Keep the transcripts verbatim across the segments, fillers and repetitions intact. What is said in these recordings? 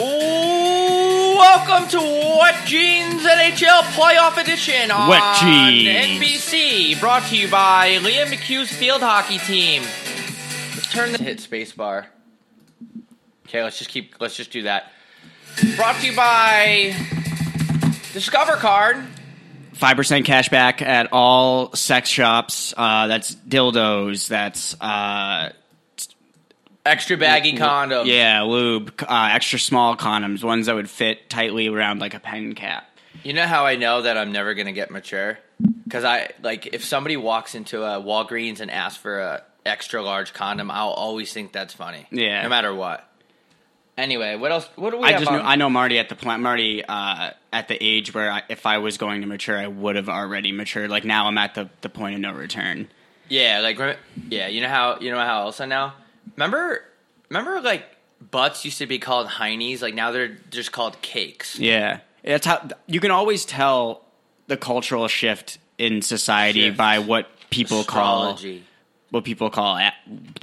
Oh, welcome to Wet Jeans N H L Playoff Edition on Wet Jeans. N B C. Brought to you by Liam McHugh's Field Hockey Team. Turn the hit space bar. Okay, let's just keep, let's just do that. Brought to you by Discover Card. five percent cash back at all sex shops. Uh, that's dildos. That's uh, extra baggy condoms. Yeah, lube. Uh, extra small condoms. Ones that would fit tightly around like a pen cap. You know how I know that I'm never going to get mature? Because I, like, if somebody walks into a Walgreens and asks for a extra large condom, I'll always think that's funny. Yeah. No matter what. Anyway, what else? What do we I have just on? Knew, I know Marty at the plant. Marty uh, at the age where I, if I was going to mature, I would have already matured. Like now I'm at the, the point of no return. Yeah. Like, yeah. You know how, you know how else I know? Remember, remember like butts used to be called heinies. Like now they're just called cakes. Yeah. That's how you can always tell the cultural shift in society shift. by what people Astrology. call what people call at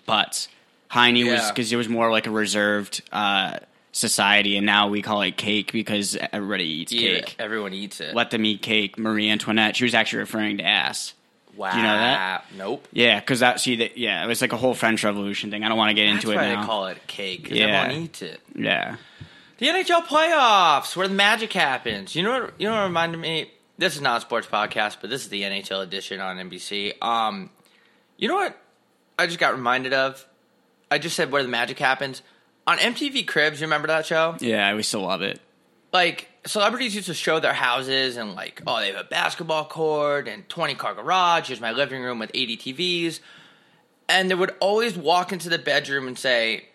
butts. Heine yeah. was because it was more like a reserved uh, society, and now we call it cake because everybody eats yeah, cake. Everyone eats it. Let them eat cake. Marie Antoinette, she was actually referring to ass. Wow. Do you know that? Nope. Yeah, because that, see, that, yeah, it was like a whole French Revolution thing. I don't want to get That's into it now. That's why they call it cake, because yeah. everyone eats it. Yeah. The N H L playoffs, where the magic happens. You know what, you know what reminded me? This is not a sports podcast, but this is the N H L edition on N B C. Um, you know what? I just got reminded of, I just said where the magic happens. On M T V Cribs, you remember that show? Yeah, I used to love it. Like, celebrities used to show their houses and like, oh, they have a basketball court and twenty-car garage. Here's my living room with eighty T Vs. And they would always walk into the bedroom and say,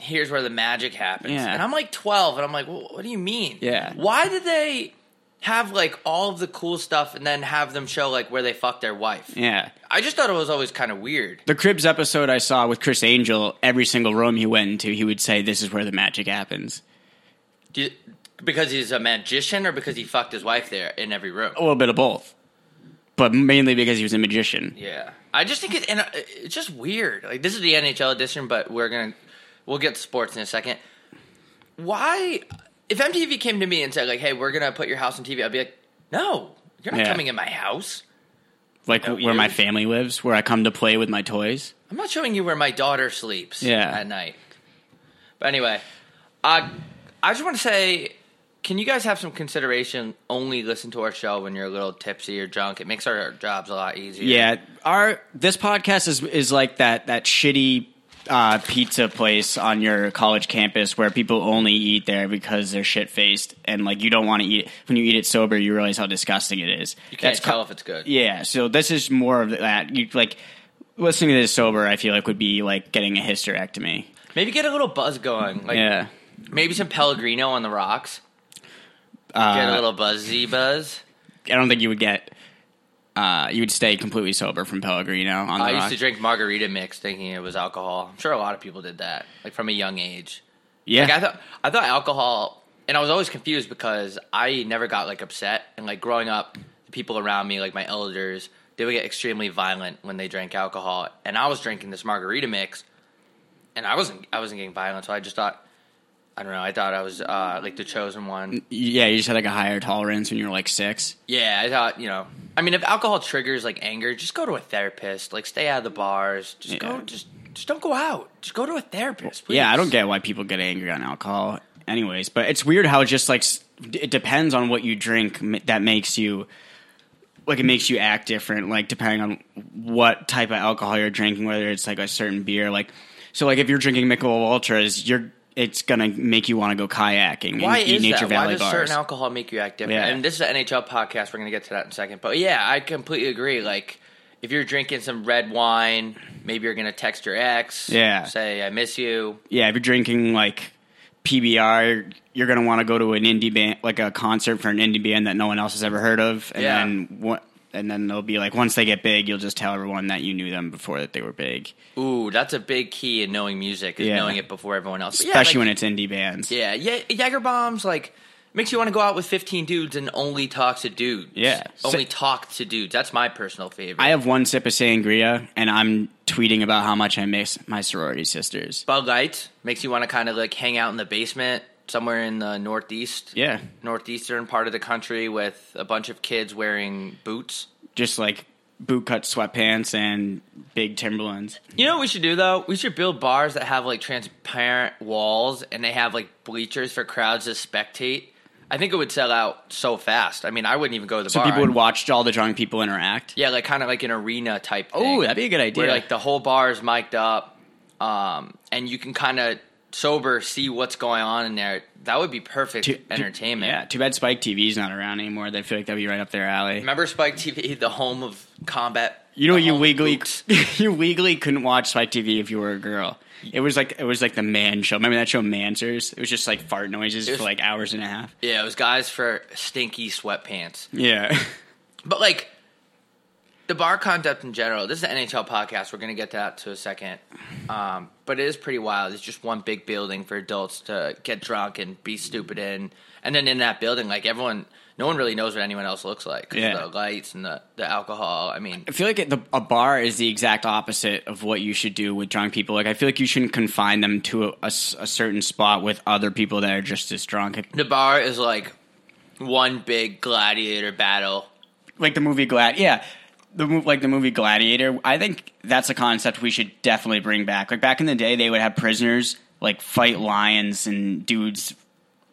here's where the magic happens. Yeah. And I'm like twelve, and I'm like, well, what do you mean? Yeah. Why did they have like all of the cool stuff and then have them show like where they fuck their wife? Yeah. I just thought it was always kind of weird. The Cribs episode I saw with Chris Angel, every single room he went into, he would say, this is where the magic happens. Do you, because he's a magician or because he fucked his wife there in every room? A little bit of both. But mainly because he was a magician. Yeah. I just think it, and it's just weird. Like this is the N H L edition, but we're going to, we'll get to sports in a second. Why... If M T V came to me and said, like, hey, we're going to put your house on T V, I'd be like, no, you're not yeah. coming in my house. Like no, where you. my family lives, where I come to play with my toys. I'm not showing you where my daughter sleeps yeah. at night. But anyway, uh, I just want to say, can you guys have some consideration? Only listen to our show when you're a little tipsy or drunk. It makes our jobs a lot easier. Yeah. our This podcast is, is like that that shitty... Uh, pizza place on your college campus where people only eat there because they're shit-faced and like you don't want to eat it. When you eat it sober, you realize how disgusting it is. You can't That's tell co- if it's good. Yeah, so this is more of that. You like listening to this sober, I feel like would be like getting a hysterectomy. Maybe get a little buzz going. Like, yeah. Maybe some Pellegrino on the rocks. Uh, get a little buzzy buzz. I don't think you would get... Uh, you would stay completely sober from Pellegrino. On the I rock. used to drink margarita mix thinking it was alcohol. I'm sure a lot of people did that, like from a young age. Yeah. Like I thought I thought alcohol, and I was always confused because I never got like upset. And like growing up, the people around me, like my elders, they would get extremely violent when they drank alcohol. And I was drinking this margarita mix, and I wasn't I wasn't getting violent. So I just thought, I don't know, I thought I was uh, like the chosen one. Yeah, you just had like a higher tolerance when you were like six. Yeah, I thought, you know. I mean, if alcohol triggers like anger, just go to a therapist. Like, stay out of the bars. Just yeah. go. Just, just don't go out. Just go to a therapist, please. Yeah, I don't get why people get angry on alcohol, anyways. But it's weird how it just like it depends on what you drink that makes you like it makes you act different. Like depending on what type of alcohol you're drinking, whether it's like a certain beer. Like so, like if you're drinking Michelob Ultras, you're it's gonna make you want to go kayaking. Why and eat is Nature that? Valley Why does bars. certain alcohol make you act different? Yeah. And this is an N H L podcast. We're gonna get to that in a second. But yeah, I completely agree. Like, if you're drinking some red wine, maybe you're gonna text your ex. Yeah. Say I miss you. Yeah. If you're drinking like P B R, you're going to want to go to an indie band, like a concert for an indie band that no one else has ever heard of. And yeah. then what? And then they'll be like, once they get big, you'll just tell everyone that you knew them before that they were big. Ooh, that's a big key in knowing music, is yeah. knowing it before everyone else. Especially yeah, like, when it's indie bands. Yeah, yeah, Jagerbombs, like, makes you want to go out with fifteen dudes and only talk to dudes. Yeah. Only so, talk to dudes. That's my personal favorite. I have one sip of sangria, and I'm tweeting about how much I miss my sorority sisters. Bud Light makes you want to kind of, like, hang out in the basement. Somewhere in the northeast, yeah, northeastern part of the country, with a bunch of kids wearing boots, just like bootcut sweatpants and big Timberlands. You know what we should do though? We should build bars that have like transparent walls, and they have like bleachers for crowds to spectate. I think it would sell out so fast. I mean, I wouldn't even go to the so bar. So people would watch all the drunk people interact. Yeah, like kind of like an arena type thing. Oh, that'd be a good idea. Where like the whole bar is mic'd up, um, and you can kind of. Sober, see what's going on in there. That would be perfect too, entertainment. Too, yeah, too bad Spike T V's not around anymore. They feel like that'd be right up their alley. Remember Spike T V, the home of combat? You know, you legally you legally couldn't watch Spike T V if you were a girl. It was like it was like the man show. Remember that show, Mansers? It was just like fart noises was, for like hours and a half. Yeah, it was guys for stinky sweatpants. Yeah, but like the bar concept in general. This is an N H L podcast. We're gonna get to that to a second. Um, but it is pretty wild. It's just one big building for adults to get drunk and be stupid in. And then in that building, like everyone, no one really knows what anyone else looks like. Because yeah. of the lights and the, the alcohol. I mean, I feel like the, a bar is the exact opposite of what you should do with drunk people. Like, I feel like you shouldn't confine them to a, a, a certain spot with other people that are just as drunk. The bar is like one big gladiator battle. Like the movie Glad, yeah. The like the movie Gladiator, I think that's a concept we should definitely bring back. Like back in the day, they would have prisoners like fight lions and dudes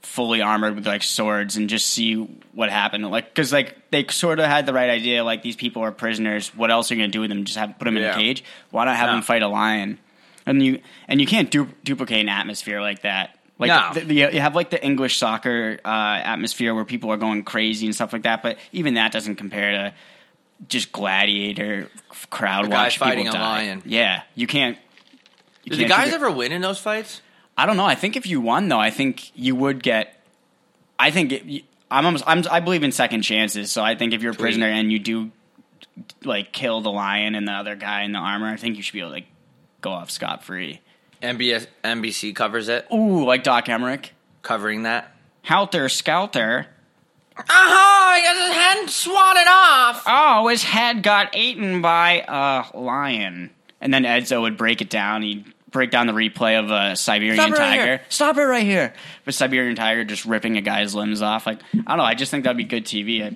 fully armored with like swords and just see what happened. Like because like they sort of had the right idea. Like these people are prisoners. What else are you gonna do with them? Just have put them yeah. in a cage? Why not have no. them fight a lion? And you and you can't du- duplicate an atmosphere like that. Like no. the, the, you have like the English soccer uh, atmosphere where people are going crazy and stuff like that. But even that doesn't compare to. Just gladiator crowd watch people die. The guy fighting a lion. Yeah, you can't. You Did can't the guys figure... ever win in those fights? I don't know. I think if you won, though, I think you would get. I think it, I'm, almost, I'm. I believe in second chances. So I think if you're a prisoner and you do, like, kill the lion and the other guy in the armor, I think you should be able to like, go off scot free. N B C covers it. Ooh, like Doc Emmerich covering that. Helter Skelter. Uh-huh, he got his head swatted off. Oh, his head got eaten by a lion. And then Edzo would break it down. He'd break down the replay of a Siberian Stop tiger. Right Stop it right here. But Siberian tiger just ripping a guy's limbs off. Like, I don't know, I just think that'd be good T V. I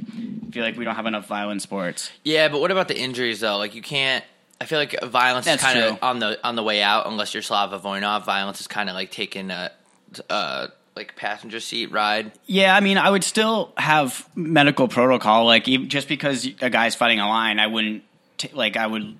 feel like we don't have enough violent sports. Yeah, but what about the injuries, though? Like, you can't... I feel like violence That's is kind of on the on the way out, unless you're Slava Voinov. Violence is kind of like taking a... a like passenger seat ride. Yeah, I mean, I would still have medical protocol. Like, just because a guy's fighting a lion, I wouldn't t- like. I would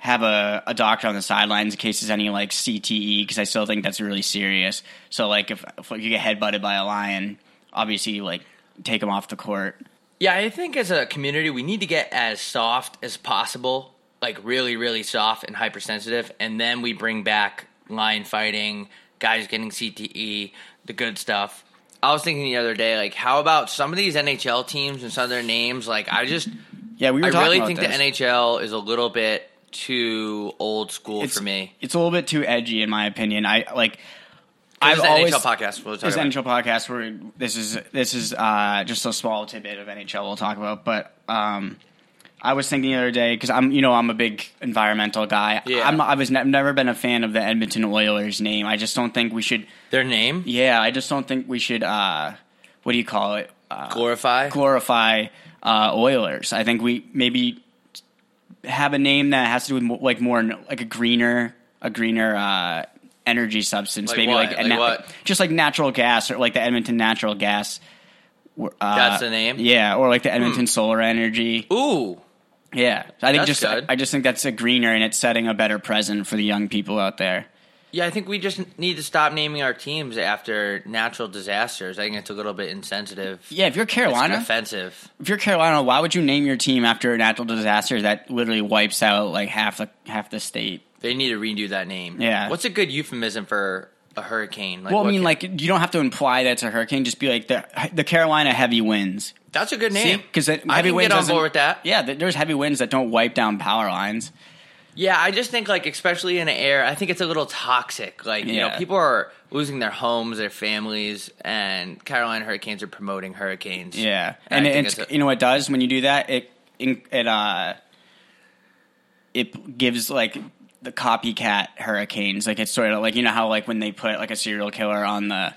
have a, a doctor on the sidelines in case there's any like C T E, because I still think that's really serious. So, like, if, if you get headbutted by a lion, obviously, like, take him off the court. Yeah, I think as a community, we need to get as soft as possible, like really, really soft and hypersensitive, and then we bring back lion fighting, guys getting C T E. The good stuff. I was thinking the other day, like, how about some of these N H L teams and some of their names? Like, I just, yeah, we were. I talking really about think this. The N H L is a little bit too old school it's, for me. It's a little bit too edgy, in my opinion. I like. I've an always N H L podcast. We'll this about. N H L podcast. Where this is this is uh, just a small tidbit of N H L we'll talk about. But um, I was thinking the other day because I'm, you know, I'm a big environmental guy. Yeah. I'm, I was ne- I've never been a fan of the Edmonton Oilers name. I just don't think we should. Their name? Yeah, I just don't think we should. Uh, what do you call it? Uh, glorify. Glorify uh, Oilers. I think we maybe have a name that has to do with mo- like more like a greener, a greener uh, energy substance. Like maybe what? like, a like na- what? Just like natural gas or like the Edmonton natural gas. Uh, That's the name. Yeah, or like the Edmonton mm. solar energy. Ooh. Yeah, I think that's just I, I just think that's a greener, and it's setting a better present for the young people out there. Yeah, I think we just need to stop naming our teams after natural disasters. I think it's a little bit insensitive. Yeah, if you're Carolina, it's offensive. If you're Carolina, why would you name your team after a natural disaster that literally wipes out like half the half the state? They need to redo that name. Yeah, what's a good euphemism for a hurricane. Like, well, I mean, like, you don't have to imply that's a hurricane. Just be like, the, the Carolina heavy winds. That's a good name. Because I can get on board with that. Yeah, there's heavy winds that don't wipe down power lines. Yeah, I just think, like, especially in the air, I think it's a little toxic. Like, yeah. you know, people are losing their homes, their families, and Carolina hurricanes are promoting hurricanes. Yeah. And, and it's, it's a, you know what it does when you do that? It it uh it gives, like, the copycat hurricanes. Like, it's sort of like, you know how, like, when they put, like, a serial killer on the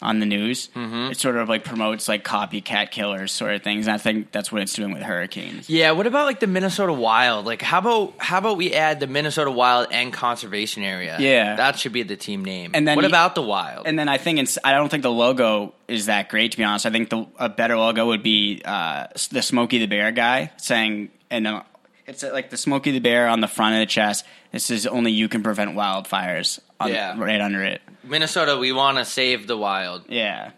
on the news, mm-hmm. it sort of, like, promotes, like, copycat killers sort of things. And I think that's what it's doing with hurricanes. Yeah, what about, like, the Minnesota Wild? Like, how about how about we add the Minnesota Wild and Conservation Area? Yeah. That should be the team name. And then what he, about the Wild? And then I think it's, I don't think the logo is that great, to be honest. I think the a better logo would be uh, the Smokey the Bear guy saying, and uh, it's like the Smokey the Bear on the front of the chest. This is only you can prevent wildfires. On, yeah. Right under it. Minnesota, we want to save the wild. Yeah.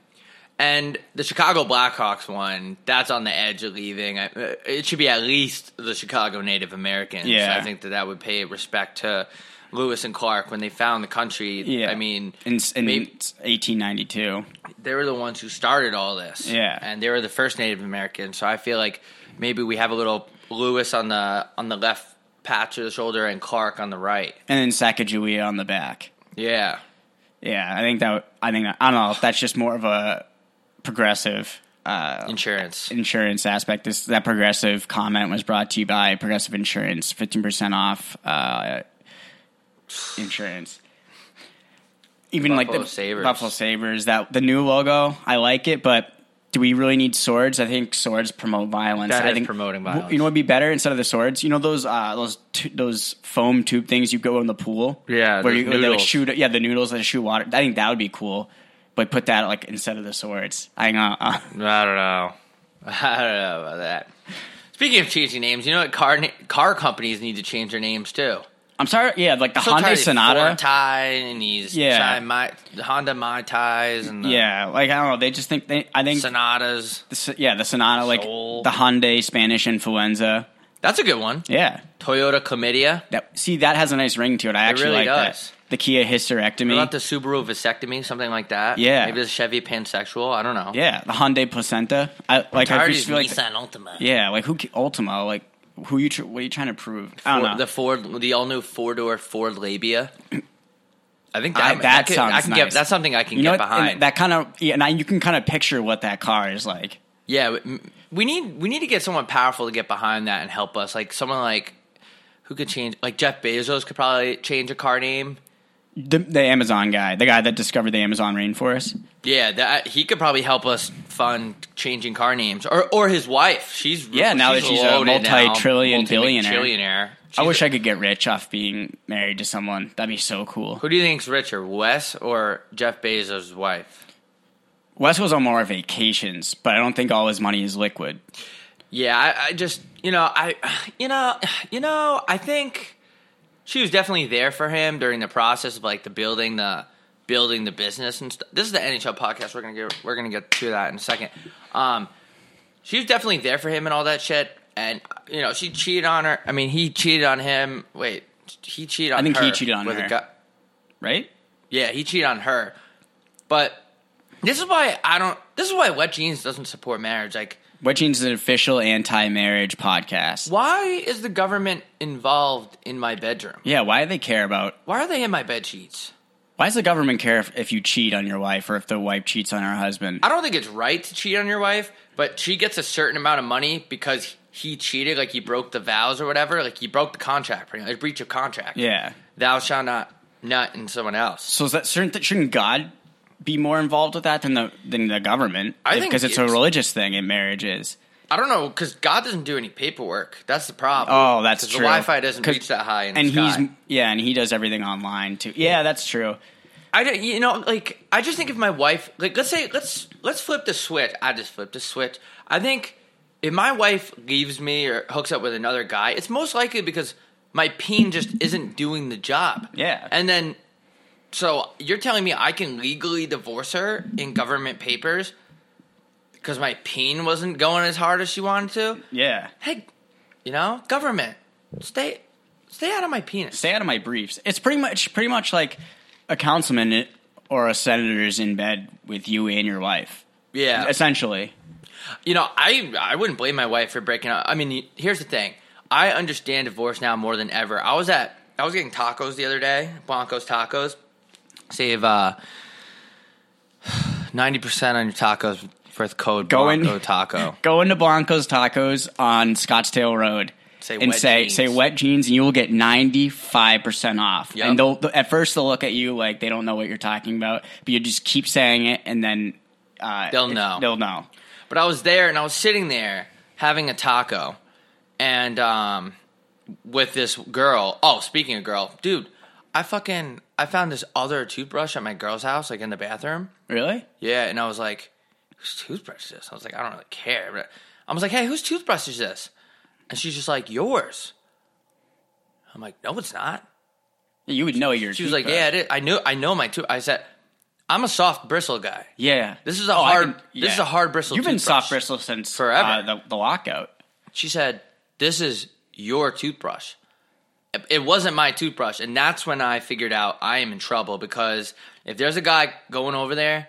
And the Chicago Blackhawks one, that's on the edge of leaving. It should be at least the Chicago Native Americans. Yeah. I think that that would pay respect to Lewis and Clark when they found the country. Yeah. I mean, in, in maybe, eighteen ninety-two. They were the ones who started all this. Yeah. And they were the first Native Americans. So I feel like maybe we have a little Lewis on the on the left patch of the shoulder and Clark on the right, and then Sacagawea on the back. Yeah, yeah. I think that. I think I don't know. That's just more of a progressive uh, insurance insurance aspect. This that progressive comment was brought to you by Progressive Insurance, fifteen percent off uh, insurance. Even Buffalo like the Sabres. Buffalo Sabres. That the new logo. I like it, but. Do we really need swords? I think swords promote violence. That I is think, promoting violence. You know what would be better instead of the swords? You know those uh, those t- those foam tube things you go in the pool? Yeah, where you, they like shoot. Yeah, the noodles that shoot water. I think that would be cool, but put that like instead of the swords. I, uh, uh. I don't know. I don't know about that. Speaking of changing names, you know what? Car na- car companies need to change their names too. I'm sorry. Yeah, like the Honda Sonata, Fanta, and these yeah, my, the Honda Mai Tais, and the yeah, like I don't know. They just think they. I think Sonatas. The, yeah, the Sonata, like Soul. The Hyundai Spanish Influenza. That's a good one. Yeah, Toyota Chlamydia. That, see, that has a nice ring to it. I it actually really like does. That. The Kia hysterectomy. What about the Subaru vasectomy, something like that? Yeah, maybe the Chevy pansexual. I don't know. Yeah, the Hyundai placenta. I like. I just feel like Nissan Ultima. Yeah, like who Ultima like. Who you? Tr- what are you trying to prove? I don't Ford, know. The Ford, the all-new four-door Ford Labia. I think that, I, that, that could, sounds I can nice. Get, that's something I can you know get what, behind. That kind of, yeah, and I, you can kind of picture what that car is like. Yeah, we need we need to get someone powerful to get behind that and help us. Like someone like who could change, like Jeff Bezos could probably change a car name. The, the Amazon guy, the guy that discovered the Amazon rainforest. Yeah, that he could probably help us fund changing car names, or or his wife. She's yeah. She's now that she's a multi-trillion now, billionaire, billionaire. I wish a, I could get rich off being married to someone. That'd be so cool. Who do you think's richer, Wes or Jeff Bezos' wife? Wes was on more vacations, but I don't think all his money is liquid. Yeah, I, I just you know I you know you know I think. She was definitely there for him during the process of like the building the building the business and stuff. This is the N H L podcast. We're gonna get we're gonna get to that in a second. Um, she was definitely there for him and all that shit. And you know she cheated on her. I mean he cheated on him. Wait, he cheated on. I think her he cheated on with her. A guy. Right? Yeah, he cheated on her. But this is why I don't. This is why Wet Jeans doesn't support marriage. Like Wet Jeans is an official anti-marriage podcast. Why is the government involved in my bedroom? Yeah, why do they care about... Why are they in my bed sheets? Why does the government care if, if you cheat on your wife or if the wife cheats on her husband? I don't think it's right to cheat on your wife, but she gets a certain amount of money because he cheated, like he broke the vows or whatever. Like he broke the contract, pretty much. Like breach of contract. Yeah. Thou shalt not nut in someone else. So is that certain... Shouldn't God... be more involved with that than the than the government. I think because it's a religious thing in marriages. I don't know because God doesn't do any paperwork. That's the problem. Oh, that's true. The Wi-Fi doesn't reach that high in the sky. And he's yeah, and he does everything online too. Yeah, that's true. I don't, you know, like I just think if my wife, like let's say let's let's flip the switch. I just flipped the switch. I think if my wife leaves me or hooks up with another guy, it's most likely because my peen just isn't doing the job. Yeah, and then. So you're telling me I can legally divorce her in government papers because my peen wasn't going as hard as she wanted to? Yeah. Hey, you know, government, stay stay out of my penis. Stay out of my briefs. It's pretty much pretty much like a councilman or a senator's in bed with you and your wife. Yeah. Essentially. You know, I I wouldn't blame my wife for breaking up. I mean, here's the thing. I understand divorce now more than ever. I was at I was getting tacos the other day, Blanco's Tacos. Save uh, ninety percent on your tacos with code Blanco go in, Taco. Go into Blanco's Tacos on Scottsdale Road. Say and say jeans. say Wet Jeans, and you will get ninety five percent off. Yep. And they'll, they'll at first they'll look at you like they don't know what you're talking about, but you just keep saying it, and then uh, they'll know. They'll know. But I was there, and I was sitting there having a taco, and um, with this girl. Oh, speaking of girl, dude, I fucking I found this other toothbrush at my girl's house, like in the bathroom. Really? Yeah, and I was like, whose toothbrush is this? I was like, I don't really care. But I was like, hey, whose toothbrush is this? And she's just like, yours. I'm like, no, it's not. You would know yours. She was like, yeah, it is. I knew, I know my tooth. I said, I'm a soft bristle guy. Yeah, this is a oh, hard. Can, yeah. This is a hard bristle. You've been soft bristle since forever. Uh, the, the lockout. She said, this is your toothbrush. It wasn't my toothbrush, and that's when I figured out I am in trouble, because if there's a guy going over there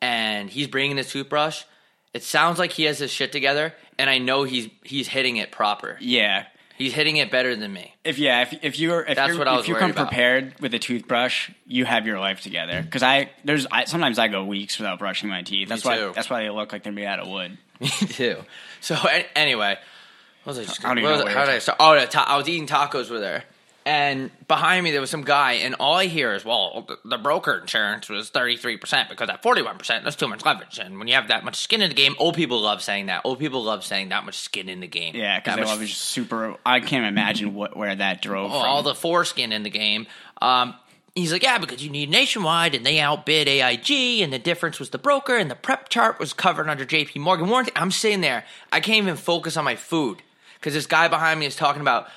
and he's bringing his toothbrush, it sounds like he has his shit together, and I know he's he's hitting it proper. Yeah, he's hitting it better than me. If yeah, if if you're if that's you're, what I was if you come about. Prepared with a toothbrush, you have your life together. Because I there's I, sometimes I go weeks without brushing my teeth. That's me why too. That's why they look like they're made out of wood. Me too. So anyway, what was I just gonna, I don't even know how did I start? Oh, I was eating tacos with her, and behind me there was some guy, and all I hear is, well, the broker insurance was thirty-three percent because at forty-one percent, that's too much leverage. And when you have that much skin in the game, old people love saying that. Old people love saying that much skin in the game. Yeah, because they love f- super – I can't imagine what, where that drove oh, from. All the foreskin in the game. Um, he's like, yeah, because you need Nationwide, and they outbid A I G, and the difference was the broker, and the prep chart was covered under J P Morgan warranty. I'm sitting there. I can't even focus on my food. Because this guy behind me is talking about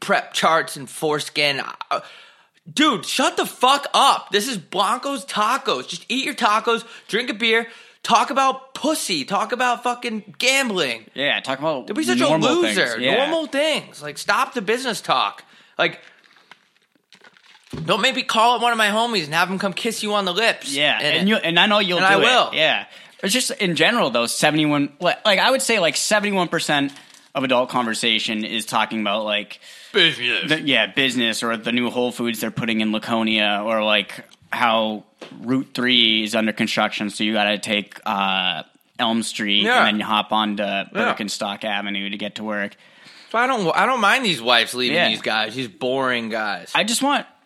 prep charts and foreskin. Dude, shut the fuck up. This is Blanco's Tacos. Just eat your tacos, drink a beer, talk about pussy, talk about fucking gambling. Yeah, talk about Don't be such a loser. Things. Yeah. Normal things. Like, stop the business talk. Like, don't make me call up one of my homies and have him come kiss you on the lips. Yeah, and, and, you, and I know you'll and do I it. I will. Yeah. It's just, in general, though, seventy-one like, I would say, like, seventy-one percent of adult conversation is talking about, like, business. The, yeah, business, or the new Whole Foods they're putting in Laconia, or, like, how Route three is under construction, so you got to take uh, Elm Street yeah. and then you hop onto Birkenstock yeah. Avenue to get to work. So I don't I don't mind these wives leaving yeah. these guys, these boring guys. I just want –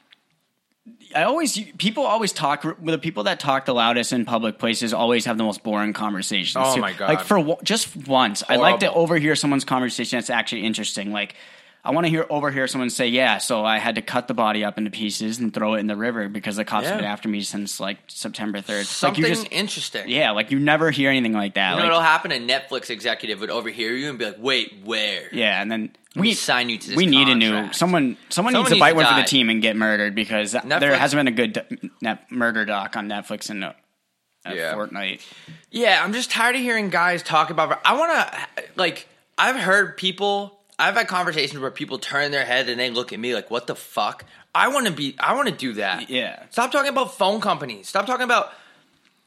I always – people always talk – the people that talk the loudest in public places always have the most boring conversations. Oh, too. My God. Like, for just once, I'd like to overhear someone's conversation that's actually interesting, like – I want to hear overhear someone say, yeah, so I had to cut the body up into pieces and throw it in the river because the cops yeah. have been after me since, like, September third. Something like, you just, interesting. Yeah, like, you never hear anything like that. You know like, what'll happen? A Netflix executive would overhear you and be like, wait, where? Yeah, and then we, we sign you to this We need contract. a new – someone Someone, someone needs, needs to bite one for the team and get murdered because Netflix? There hasn't been a good ne- murder doc on Netflix in a, a yeah. fortnight. Yeah, I'm just tired of hearing guys talk about – I want to – like, I've heard people – I've had conversations where people turn their head and they look at me like, what the fuck? I want to be, I want to do that. Yeah. Stop talking about phone companies. Stop talking about,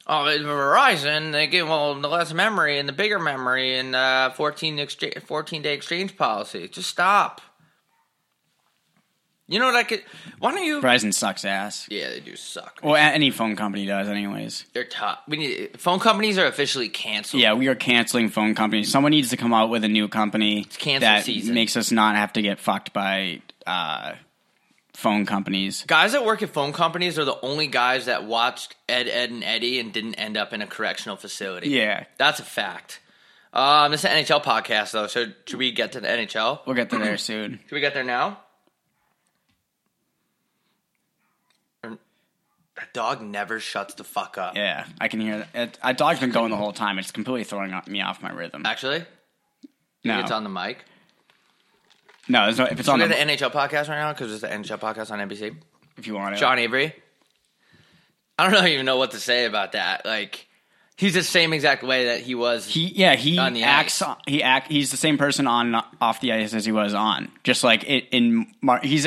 oh, Verizon, they give, well, the less memory and the bigger memory and uh, fourteen exchange, fourteen-day exchange policy. Just stop. You know what I could, why don't you? Verizon sucks ass. Yeah, they do suck. Well, any phone company does anyways. They're tough. We need, phone companies are officially canceled. Yeah, we are canceling phone companies. Someone needs to come out with a new company it's cancel that season. Makes us not have to get fucked by uh, phone companies. Guys that work at phone companies are the only guys that watched Ed, Ed, and Eddie and didn't end up in a correctional facility. Yeah. That's a fact. Um, this is an N H L podcast, though, so should we get to the N H L? We'll get to there soon. Should we get there now? That dog never shuts the fuck up. Yeah, I can hear that. That dog's been going the whole time. It's completely throwing me off my rhythm. Actually? No. Think it's on the mic? No, it's not, if it's so on the mic. Is it the N H L podcast right now? Because it's the N H L podcast on N B C? If you want it. John Avery? I don't even know what to say about that. Like, he's the same exact way that he was he, yeah, he on the acts, ice. He act, he's the same person on off the ice as he was on. Just like it, in Mar- – he's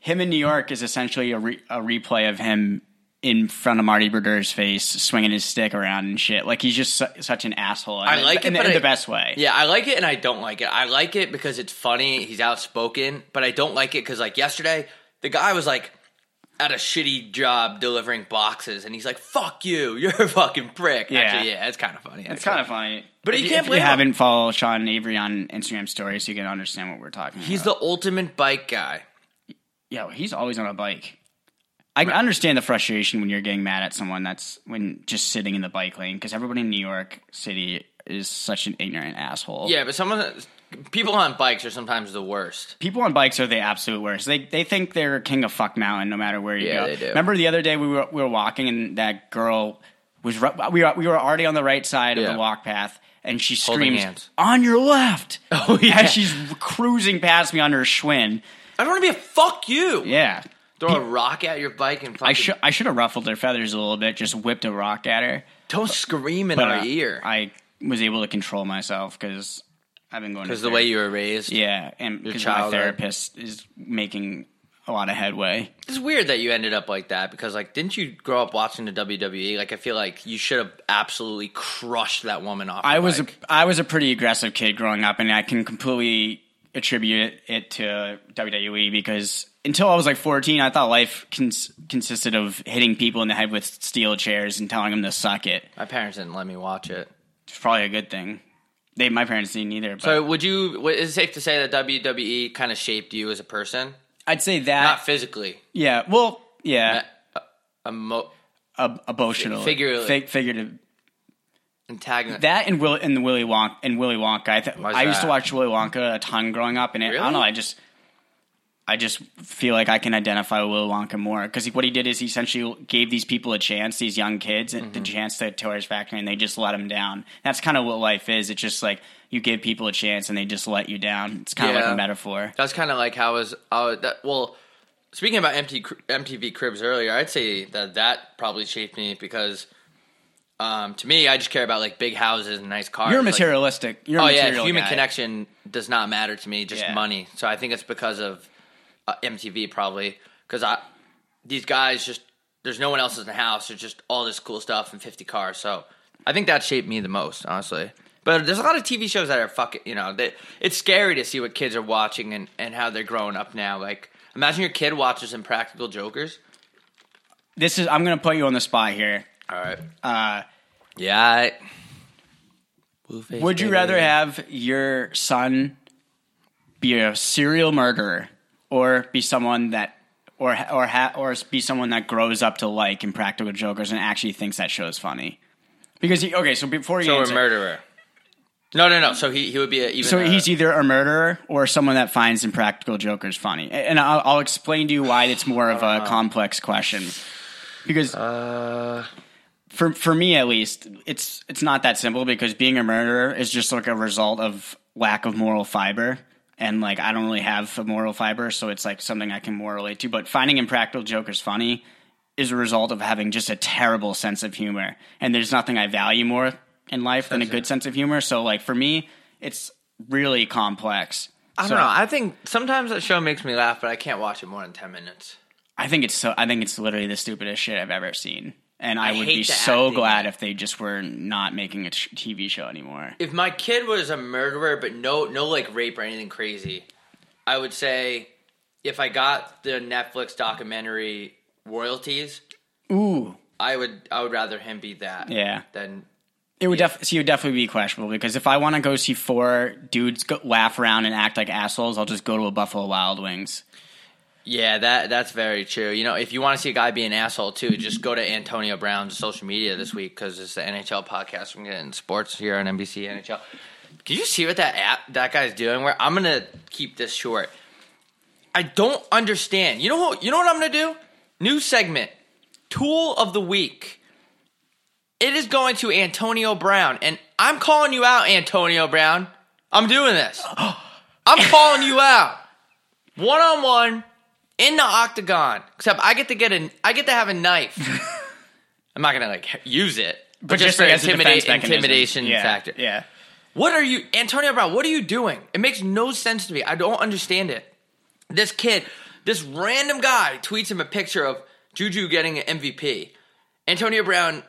him in New York is essentially a, re, a replay of him – in front of Marty Brodeur's face, swinging his stick around and shit. Like, he's just su- such an asshole. I like it, but in the best way. Yeah, I like it and I don't like it. I like it because it's funny. He's outspoken. But I don't like it because, like, yesterday, the guy was, like, at a shitty job delivering boxes. And he's like, fuck you. You're a fucking prick. Yeah. Actually, yeah, it's kind of funny. Actually. It's kind of funny. But if you, you can't blame him. If you haven't followed Sean Avery on Instagram stories, you can understand what we're talking he's about. He's the ultimate bike guy. Yo, he's always on a bike. I right. understand the frustration when you're getting mad at someone that's when just sitting in the bike lane, because everybody in New York City is such an ignorant asshole. Yeah, but someone, people on bikes are sometimes the worst. People on bikes are the absolute worst. They they think they're king of fuck mountain no matter where you yeah, go. They do. Remember the other day we were we were walking and that girl was we were we were already on the right side yeah. of the walk path. And she screams, on your left! Oh, yeah. As she's cruising past me on her Schwinn. I don't want to be a fuck you! Yeah. Throw a rock at your bike and fucking... I, sh- I should have ruffled her feathers a little bit, just whipped a rock at her. Don't but, scream in but, our uh, ear. I was able to control myself because I've been going to Because the way you were raised? Yeah, and because my therapist is making a lot of headway. It's weird that you ended up like that because, like, didn't you grow up watching the W W E? Like, I feel like you should have absolutely crushed that woman off. I was a, I was a pretty aggressive kid growing up, and I can completely attribute it to W W E because until I was like fourteen, I thought life cons- consisted of hitting people in the head with steel chairs and telling them to suck it. My parents didn't let me watch it. It's probably a good thing. They, my parents didn't either. But. So, would you? Is it safe to say that W W E kind of shaped you as a person? I'd say that. Not physically. Yeah. Well, yeah. Uh, emo- uh, emotional. Figuratively. Fig- figurative. Antagonist. That and, Will- and, Willy Wonka, and Willy Wonka. I, th- I used to watch Willy Wonka a ton growing up. And it, really? I don't know. I just I just feel like I can identify with Willy Wonka more. Because what he did is he essentially gave these people a chance, these young kids, mm-hmm. the chance to tour his factory, and they just let them down. That's kind of what life is. It's just like. You give people a chance and they just let you down. It's kind yeah. of like a metaphor. That's kind of like how I was uh, – that, well, speaking about M T V Cribs earlier, I'd say that that probably shaped me because um, to me I just care about like big houses and nice cars. You're materialistic. Like, You're a oh, material yeah, human guy. Connection does not matter to me, just yeah. money. So I think it's because of uh, M T V probably because I these guys just – there's no one else in the house. There's just all this cool stuff and fifty cars. So I think that shaped me the most, honestly. But there's a lot of T V shows that are fucking, you know, they, it's scary to see what kids are watching and, and how they're growing up now. Like, imagine your kid watches Impractical Jokers. This is, I'm going to put you on the spot here. All right. Uh, yeah. I, Blueface would you baby. rather have your son be a serial murderer or be someone that, or, or, ha, or be someone that grows up to like Impractical Jokers and actually thinks that show is funny? Because, he, okay, so before you So answer, a murderer. No, no, no. So he, he would be a, even so a, he's either a murderer or someone that finds Impractical Jokers funny, and I'll, I'll explain to you why it's more of a complex question. Because uh, for for me at least, it's it's not that simple because being a murderer is just like a result of lack of moral fiber, and like I don't really have a moral fiber, so it's like something I can more relate to. But finding Impractical Jokers funny is a result of having just a terrible sense of humor, and there's nothing I value more in life than a good sense of humor. So, like, for me, it's really complex. I don't so, know. I think sometimes that show makes me laugh, but I can't watch it more than ten minutes. I think it's so. I think it's literally the stupidest shit I've ever seen. And I, I would be so acting. glad if they just were not making a T V show anymore. If my kid was a murderer, but no, no, like, rape or anything crazy, I would say if I got the Netflix documentary royalties, ooh, I would, I would rather him be that. Yeah. Than... It would, yeah. def- so it would definitely be questionable because if I want to go see four dudes go- laugh around and act like assholes, I'll just go to a Buffalo Wild Wings. Yeah, that that's very true. You know, if you want to see a guy be an asshole too, just go to Antonio Brown's social media this week because it's the N H L podcast. We're getting sports here on N B C N H L. Did you see what that app that guy's doing? Where I'm gonna keep this short. I don't understand. You know what? You know what I'm gonna do? New segment, Tool of the Week. It is going to Antonio Brown, and I'm calling you out, Antonio Brown. I'm doing this. I'm calling you out, one on one, in the octagon. Except I get to get a, I get to have a knife. I'm not gonna like use it, but, but just, just for as intimidate, intimidation yeah, factor. Yeah. What are you, Antonio Brown? What are you doing? It makes no sense to me. I don't understand it. This kid, this random guy, tweets him a picture of JuJu getting an M V P. Antonio Brown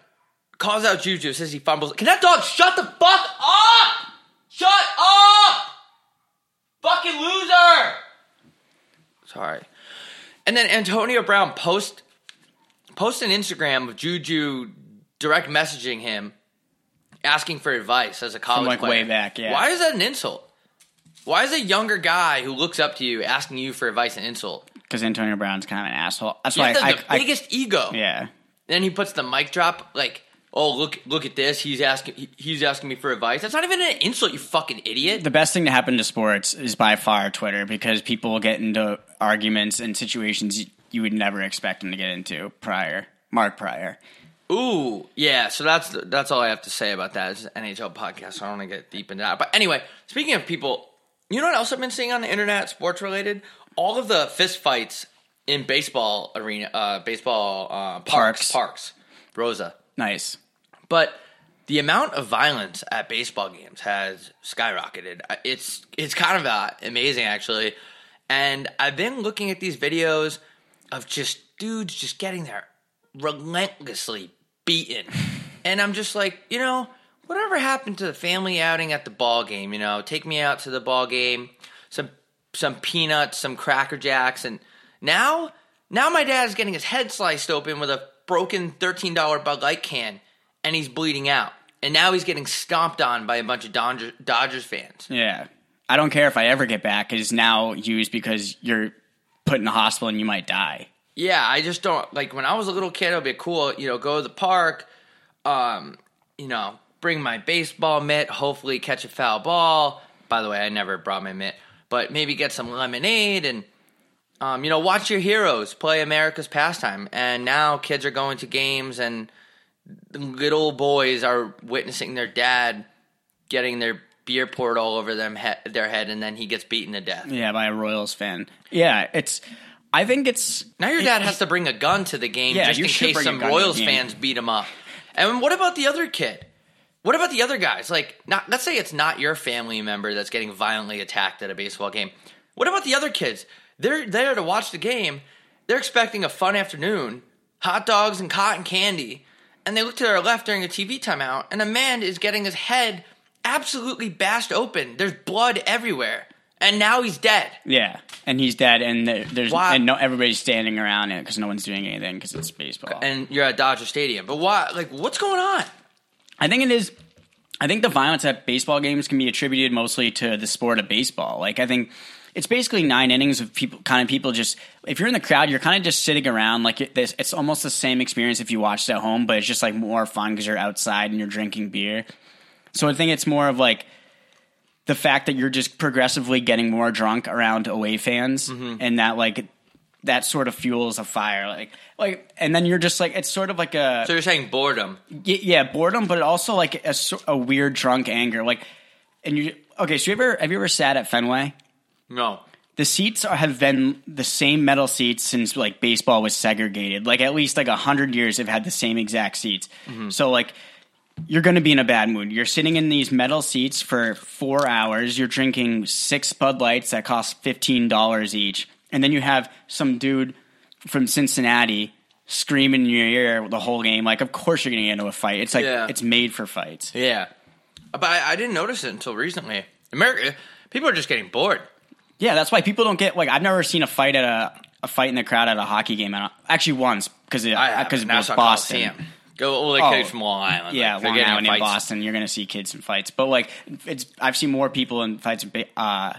calls out JuJu, says he fumbles. Can that dog shut the fuck up? Shut up! Fucking loser! Sorry. And then Antonio Brown posts post an Instagram of JuJu direct messaging him, asking for advice as a college From like player. Way back, yeah. Why is that an insult? Why is a younger guy who looks up to you asking you for advice an insult? Because Antonio Brown's kind of an asshole. That's why I, the I, biggest I, ego. Yeah. Then he puts the mic drop like, "Oh, look, look at this. He's asking, he, he's asking me for advice." That's not even an insult, you fucking idiot. The best thing to happen to sports is by far Twitter, because people will get into arguments and situations you would never expect them to get into. Pryor, Mark Pryor. Ooh, yeah. So that's that's all I have to say about that. It's an N H L podcast, so I don't want to get deep into that. But anyway, speaking of people, you know what else I've been seeing on the internet, sports related? All of the fist fights in baseball arena, uh, baseball uh, parks, parks, parks, Rosa. Nice. But the amount of violence at baseball games has skyrocketed. It's it's kind of uh, amazing, actually. And I've been looking at these videos of just dudes just getting their relentlessly beaten. And I'm just like, you know, whatever happened to the family outing at the ball game? You know, take me out to the ball game, some some peanuts, some Cracker Jacks, and now now my dad's getting his head sliced open with a broken thirteen dollar Bud Light can, and he's bleeding out. And now he's getting stomped on by a bunch of Dodger, Dodgers fans. Yeah. I don't care if I ever get back. It's now used because you're put in the hospital and you might die. Yeah, I just don't, like, when I was a little kid, it would be cool, you know, go to the park, um, you know, bring my baseball mitt, hopefully catch a foul ball. By the way, I never brought my mitt, but maybe get some lemonade and, um, you know, watch your heroes play America's pastime. And now kids are going to games and little boys are witnessing their dad getting their beer poured all over them he- their head, and then he gets beaten to death. Yeah, by a Royals fan. Yeah, it's... I think it's... Now your dad it, has to bring a gun to the game yeah, just in case some Royals fans beat him up. And what about the other kid? What about the other guys? Like, not, let's say it's not your family member that's getting violently attacked at a baseball game. What about the other kids? They're there to watch the game. They're expecting a fun afternoon, hot dogs and cotton candy, and they look to their left during a T V timeout, and a man is getting his head absolutely bashed open. There's blood everywhere. And now he's dead. Yeah, and he's dead, and there's wow. and no everybody's standing around it because no one's doing anything because it's baseball. And you're at Dodger Stadium, but why? Like, what's going on? I think it is. I think the violence at baseball games can be attributed mostly to the sport of baseball. Like, I think it's basically nine innings of people, kind of people just. If you're in the crowd, you're kind of just sitting around. Like it, this, it's almost the same experience if you watched at home, but it's just like more fun because you're outside and you're drinking beer. So I think it's more of like. The fact that you're just progressively getting more drunk around away fans, mm-hmm. and that like that sort of fuels a fire, like like, and then you're just like it's sort of like a. So you're saying boredom? Y- yeah, boredom, but also like a, a weird drunk anger, like, and you okay? So you ever have you ever sat at Fenway? No. The seats are, have been the same metal seats since like baseball was segregated. Like at least like a hundred years have had the same exact seats. Mm-hmm. So like. You're going to be in a bad mood. You're sitting in these metal seats for four hours. You're drinking six Bud Lights that cost fifteen dollars each. And then you have some dude from Cincinnati screaming in your ear the whole game. Like, of course you're going to get into a fight. It's like, yeah. It's made for fights. Yeah. But I, I didn't notice it until recently. America, people are just getting bored. Yeah, that's why people don't get, like, I've never seen a fight at a, a fight in the crowd at a hockey game. Actually, once, because it, I, because it was Boston. Go all the oh, kids from Long Island. Yeah, like, Long Island in Boston, you're going to see kids in fights. But like, it's I've seen more people in fights in ba- uh,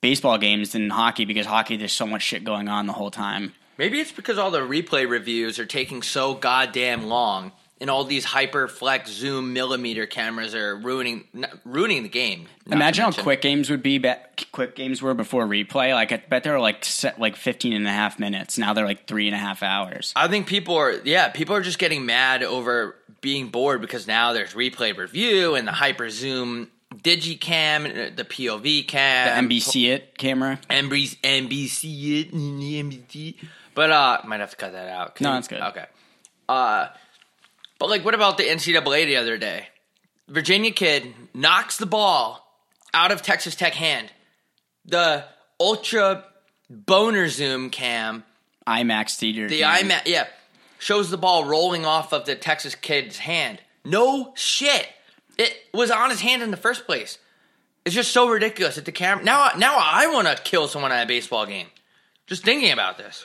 baseball games than hockey because hockey there's so much shit going on the whole time. Maybe it's because all the replay reviews are taking so goddamn long, and all these hyperflex zoom millimeter cameras are ruining ruining the game. Imagine how quick games would be. Quick games were before replay. Like I bet they were like set, like fifteen and a half minutes. Now they're like three and a half hours. I think people are yeah people are just getting mad over being bored because now there's replay review and the hyper zoom digicam, the P O V cam, the N B C it camera, N B C it, N B C. But uh, might have to cut that out. No, that's good. Okay. Uh. But, like, what about the N C double A the other day? Virginia kid knocks the ball out of Texas Tech hand. The ultra boner zoom cam. IMAX theater. The IMAX, yeah. shows the ball rolling off of the Texas kid's hand. No shit. It was on his hand in the first place. It's just so ridiculous that the camera... Now, now I want to kill someone at a baseball game. Just thinking about this.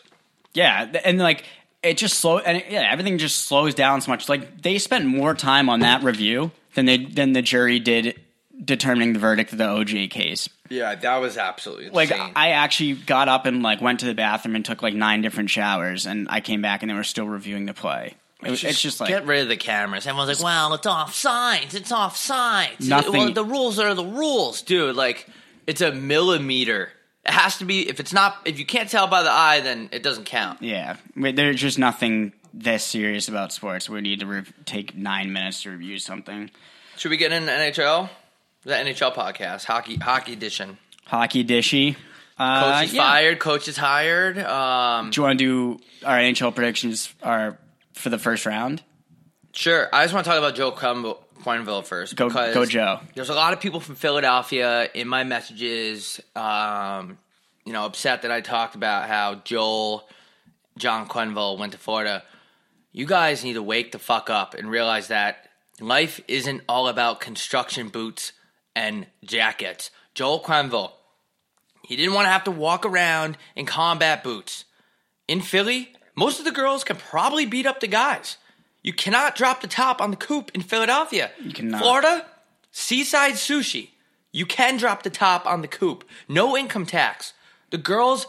Yeah, and like... It just slow and it, yeah, everything just slows down so much. Like they spent more time on that review than they than the jury did determining the verdict of the O J case. Yeah, that was absolutely insane. Like I actually got up and like went to the bathroom and took like nine different showers, and I came back and they were still reviewing the play. It, just, it's just like get rid of the cameras. Everyone's like, "Well, it's offsides. It's offsides. Nothing. Well, the rules are the rules, dude. Like it's a millimeter." It has to be, if it's not, if you can't tell by the eye, then it doesn't count. Yeah. There's just nothing this serious about sports. We need to re- take nine minutes to review something. Should we get into N H L? The N H L podcast, Hockey hockey Edition. Hockey Dishy. Uh, coach is yeah. fired, coach is hired. Um, do you want to do our N H L predictions are for the first round? Sure. I just want to talk about Joel Quenneville. Quenneville first. Go, go Joe. There's a lot of people from Philadelphia in my messages, um, you know, upset that I talked about how Joel, John Quenneville went to Florida. You guys need to wake the fuck up and realize that life isn't all about construction boots and jackets. Joel Quenneville, he didn't want to have to walk around in combat boots. In Philly, most of the girls can probably beat up the guys. You cannot drop the top on the coupe in Philadelphia. You cannot. Florida, seaside sushi. You can drop the top on the coupe. No income tax. The girls,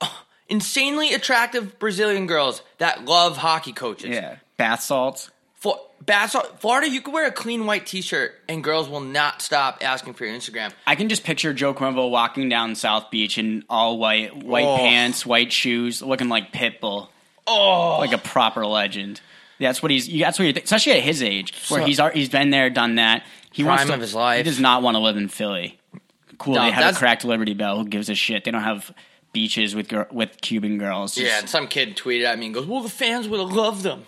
oh, insanely attractive Brazilian girls that love hockey coaches. Yeah, bath salts. For, bath salt. Florida, you can wear a clean white t-shirt and girls will not stop asking for your Instagram. I can just picture Joe Quenneville walking down South Beach in all white, white oh. pants, white shoes, looking like Pitbull. Oh. Like a proper legend. That's what he's. That's what you think, especially at his age, where so, he's he's been there, done that. He prime wants to, of his life. He does not want to live in Philly. Cool, no, they have a cracked Liberty Bell. Who gives a shit? They don't have beaches with with Cuban girls. Just, yeah, and some kid tweeted at me and goes, "Well, the fans would have loved them."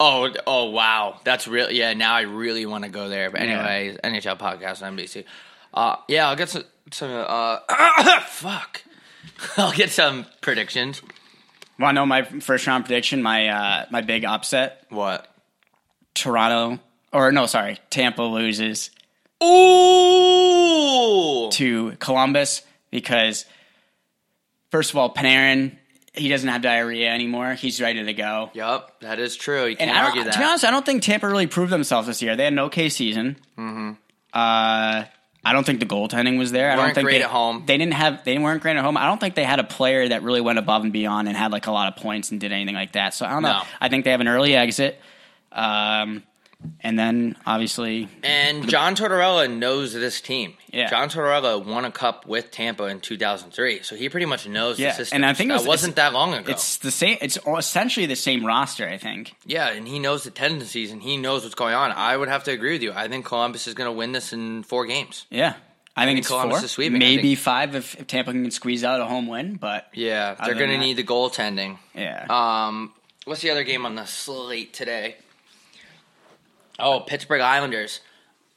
Oh, oh, wow, that's real. Yeah, now I really want to go there. But anyway, yeah. N H L podcast on N B C. Uh, yeah, I'll get some. some uh, fuck, I'll get some predictions. Want to know my first round prediction? My uh, my big upset. What? Toronto, or no, sorry, Tampa loses. Ooh! To Columbus because, first of all, Panarin, he doesn't have diarrhea anymore. He's ready to go. Yep, that is true. You can't and argue that. To be honest, I don't think Tampa really proved themselves this year. They had an okay season. Mm-hmm. Uh. I don't think the goaltending was there. They weren't I don't think great they, at home. They didn't have. They weren't great at home. I don't think they had a player that really went above and beyond and had like a lot of points and did anything like that. So I don't no. know. I think they have an early exit, um, and then obviously. And John Tortorella knows this team. Yeah. John Tortorella won a cup with Tampa in two thousand three, so he pretty much knows yeah. the system. And I think that it was, wasn't that long ago. It's the same. It's essentially the same roster, I think. Yeah, and he knows the tendencies and he knows what's going on. I would have to agree with you. I think Columbus is going to win this in four games. Yeah, I, I think, think it's Columbus four. Is sweeping. Maybe five if, if Tampa can squeeze out a home win. But yeah, they're going to need the goaltending. Yeah. Um, what's the other game on the slate today? Oh, Pittsburgh Islanders.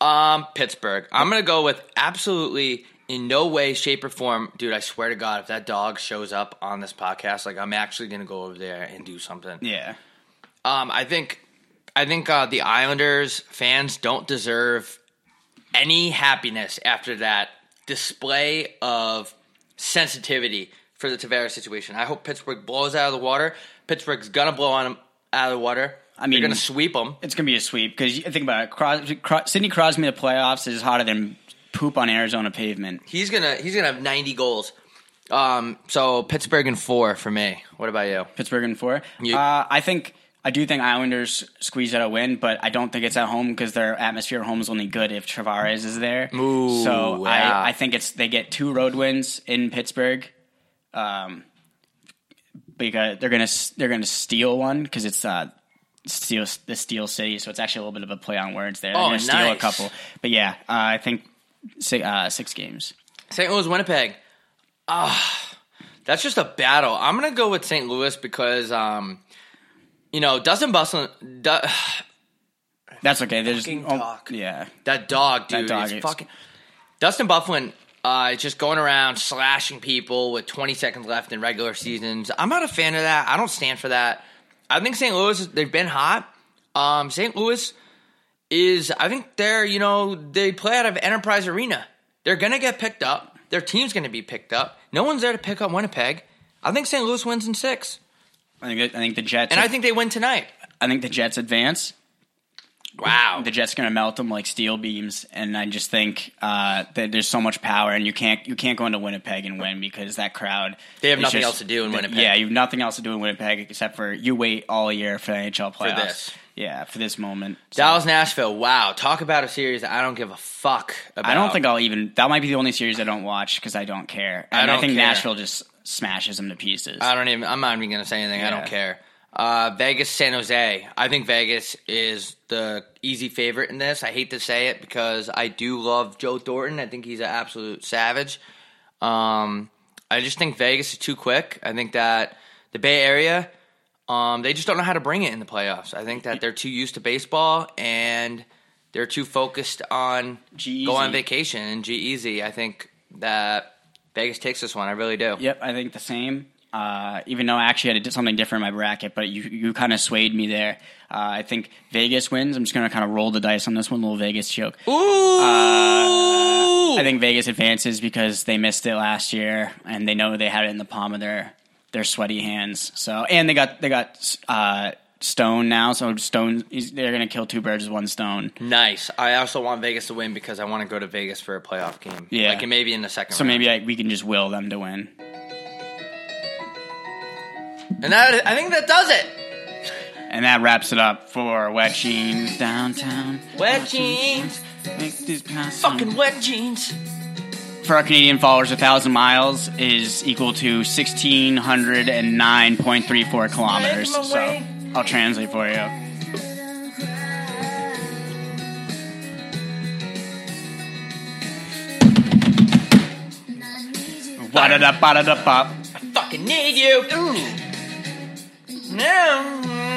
Um, Pittsburgh. I'm going to go with absolutely in no way, shape, or form. Dude, I swear to God, if that dog shows up on this podcast, like I'm actually going to go over there and do something. Yeah. Um, I think I think uh, the Islanders fans don't deserve any happiness after that display of sensitivity for the Tavares situation. I hope Pittsburgh blows out of the water. Pittsburgh's going to blow on them out of the water. I mean, you're going to sweep them. It's going to be a sweep because think about it. Cros- Cros- Sidney Crosby in the playoffs is hotter than poop on Arizona pavement. He's gonna he's gonna have ninety goals. Um, so Pittsburgh in four for me. What about you? Pittsburgh in four. You- uh, I think I do think Islanders squeeze out a win, but I don't think it's at home because their atmosphere at home is only good if Tavares is there. Ooh, so yeah. I, I think it's they get two road wins in Pittsburgh. Um, because they're gonna they're gonna steal one because it's uh. Steel, the Steel City, so it's actually a little bit of a play on words there. They're oh, nice. Steal a couple, but yeah, uh, I think six, uh, six games. Saint Louis, Winnipeg. Ah, oh, that's just a battle. I'm gonna go with Saint Louis because, um, you know, Dustin Buslin. Du- that's okay. There's oh, yeah, that dog, dude. That dog is fucking Dustin Buslin. Uh, just going around slashing people with twenty seconds left in regular seasons. I'm not a fan of that. I don't stand for that. I think Saint Louis, they've been hot. Um, Saint Louis is, I think they're, you know, they play out of Enterprise Arena. They're going to get picked up. Their team's going to be picked up. No one's there to pick up Winnipeg. I think Saint Louis wins in six. I think I think the Jets... And I think they win tonight. I think the Jets advance. Wow. The Jets are going to melt them like steel beams, and I just think uh, that there's so much power, and you can't you can't go into Winnipeg and win because that crowd... They have nothing just, else to do in Winnipeg. Yeah, you have nothing else to do in Winnipeg except for you wait all year for the N H L playoffs. For this. Yeah, for this moment. So. Dallas-Nashville, wow. Talk about a series that I don't give a fuck about. I don't think I'll even... That might be the only series I don't watch because I don't care. And I don't I think care. Nashville just... smashes them to pieces. I don't even, I'm not even going to say anything. Yeah. I don't care. Uh, Vegas, San Jose. I think Vegas is the easy favorite in this. I hate to say it because I do love Joe Thornton. I think he's an absolute savage. Um, I just think Vegas is too quick. I think that the Bay Area, um, they just don't know how to bring it in the playoffs. I think that they're too used to baseball and they're too focused on G-Eazy. Go on vacation and G-Eazy. I think that... Vegas takes this one. I really do. Yep, I think the same. Uh, even though I actually had something different in my bracket, but you you kind of swayed me there. Uh, I think Vegas wins. I'm just going to kind of roll the dice on this one, little Vegas joke. Ooh! Uh, I think Vegas advances because they missed it last year, and they know they had it in the palm of their their sweaty hands. So, and they got they got uh, Stone now, so Stone they're going to kill two birds with one stone. Nice. I also want Vegas to win because I want to go to Vegas for a playoff game. Yeah, like maybe in the second. So round. maybe I, we can just will them to win. And that I think that does it. And that wraps it up for Wet Jeans Downtown. Wet Jeans, make this fucking Wet Jeans. For our Canadian followers, a thousand miles is equal to sixteen hundred and nine point three four kilometers. So. I'll translate for you. Ba da da ba da da pop. I fucking need you. Ooh. No.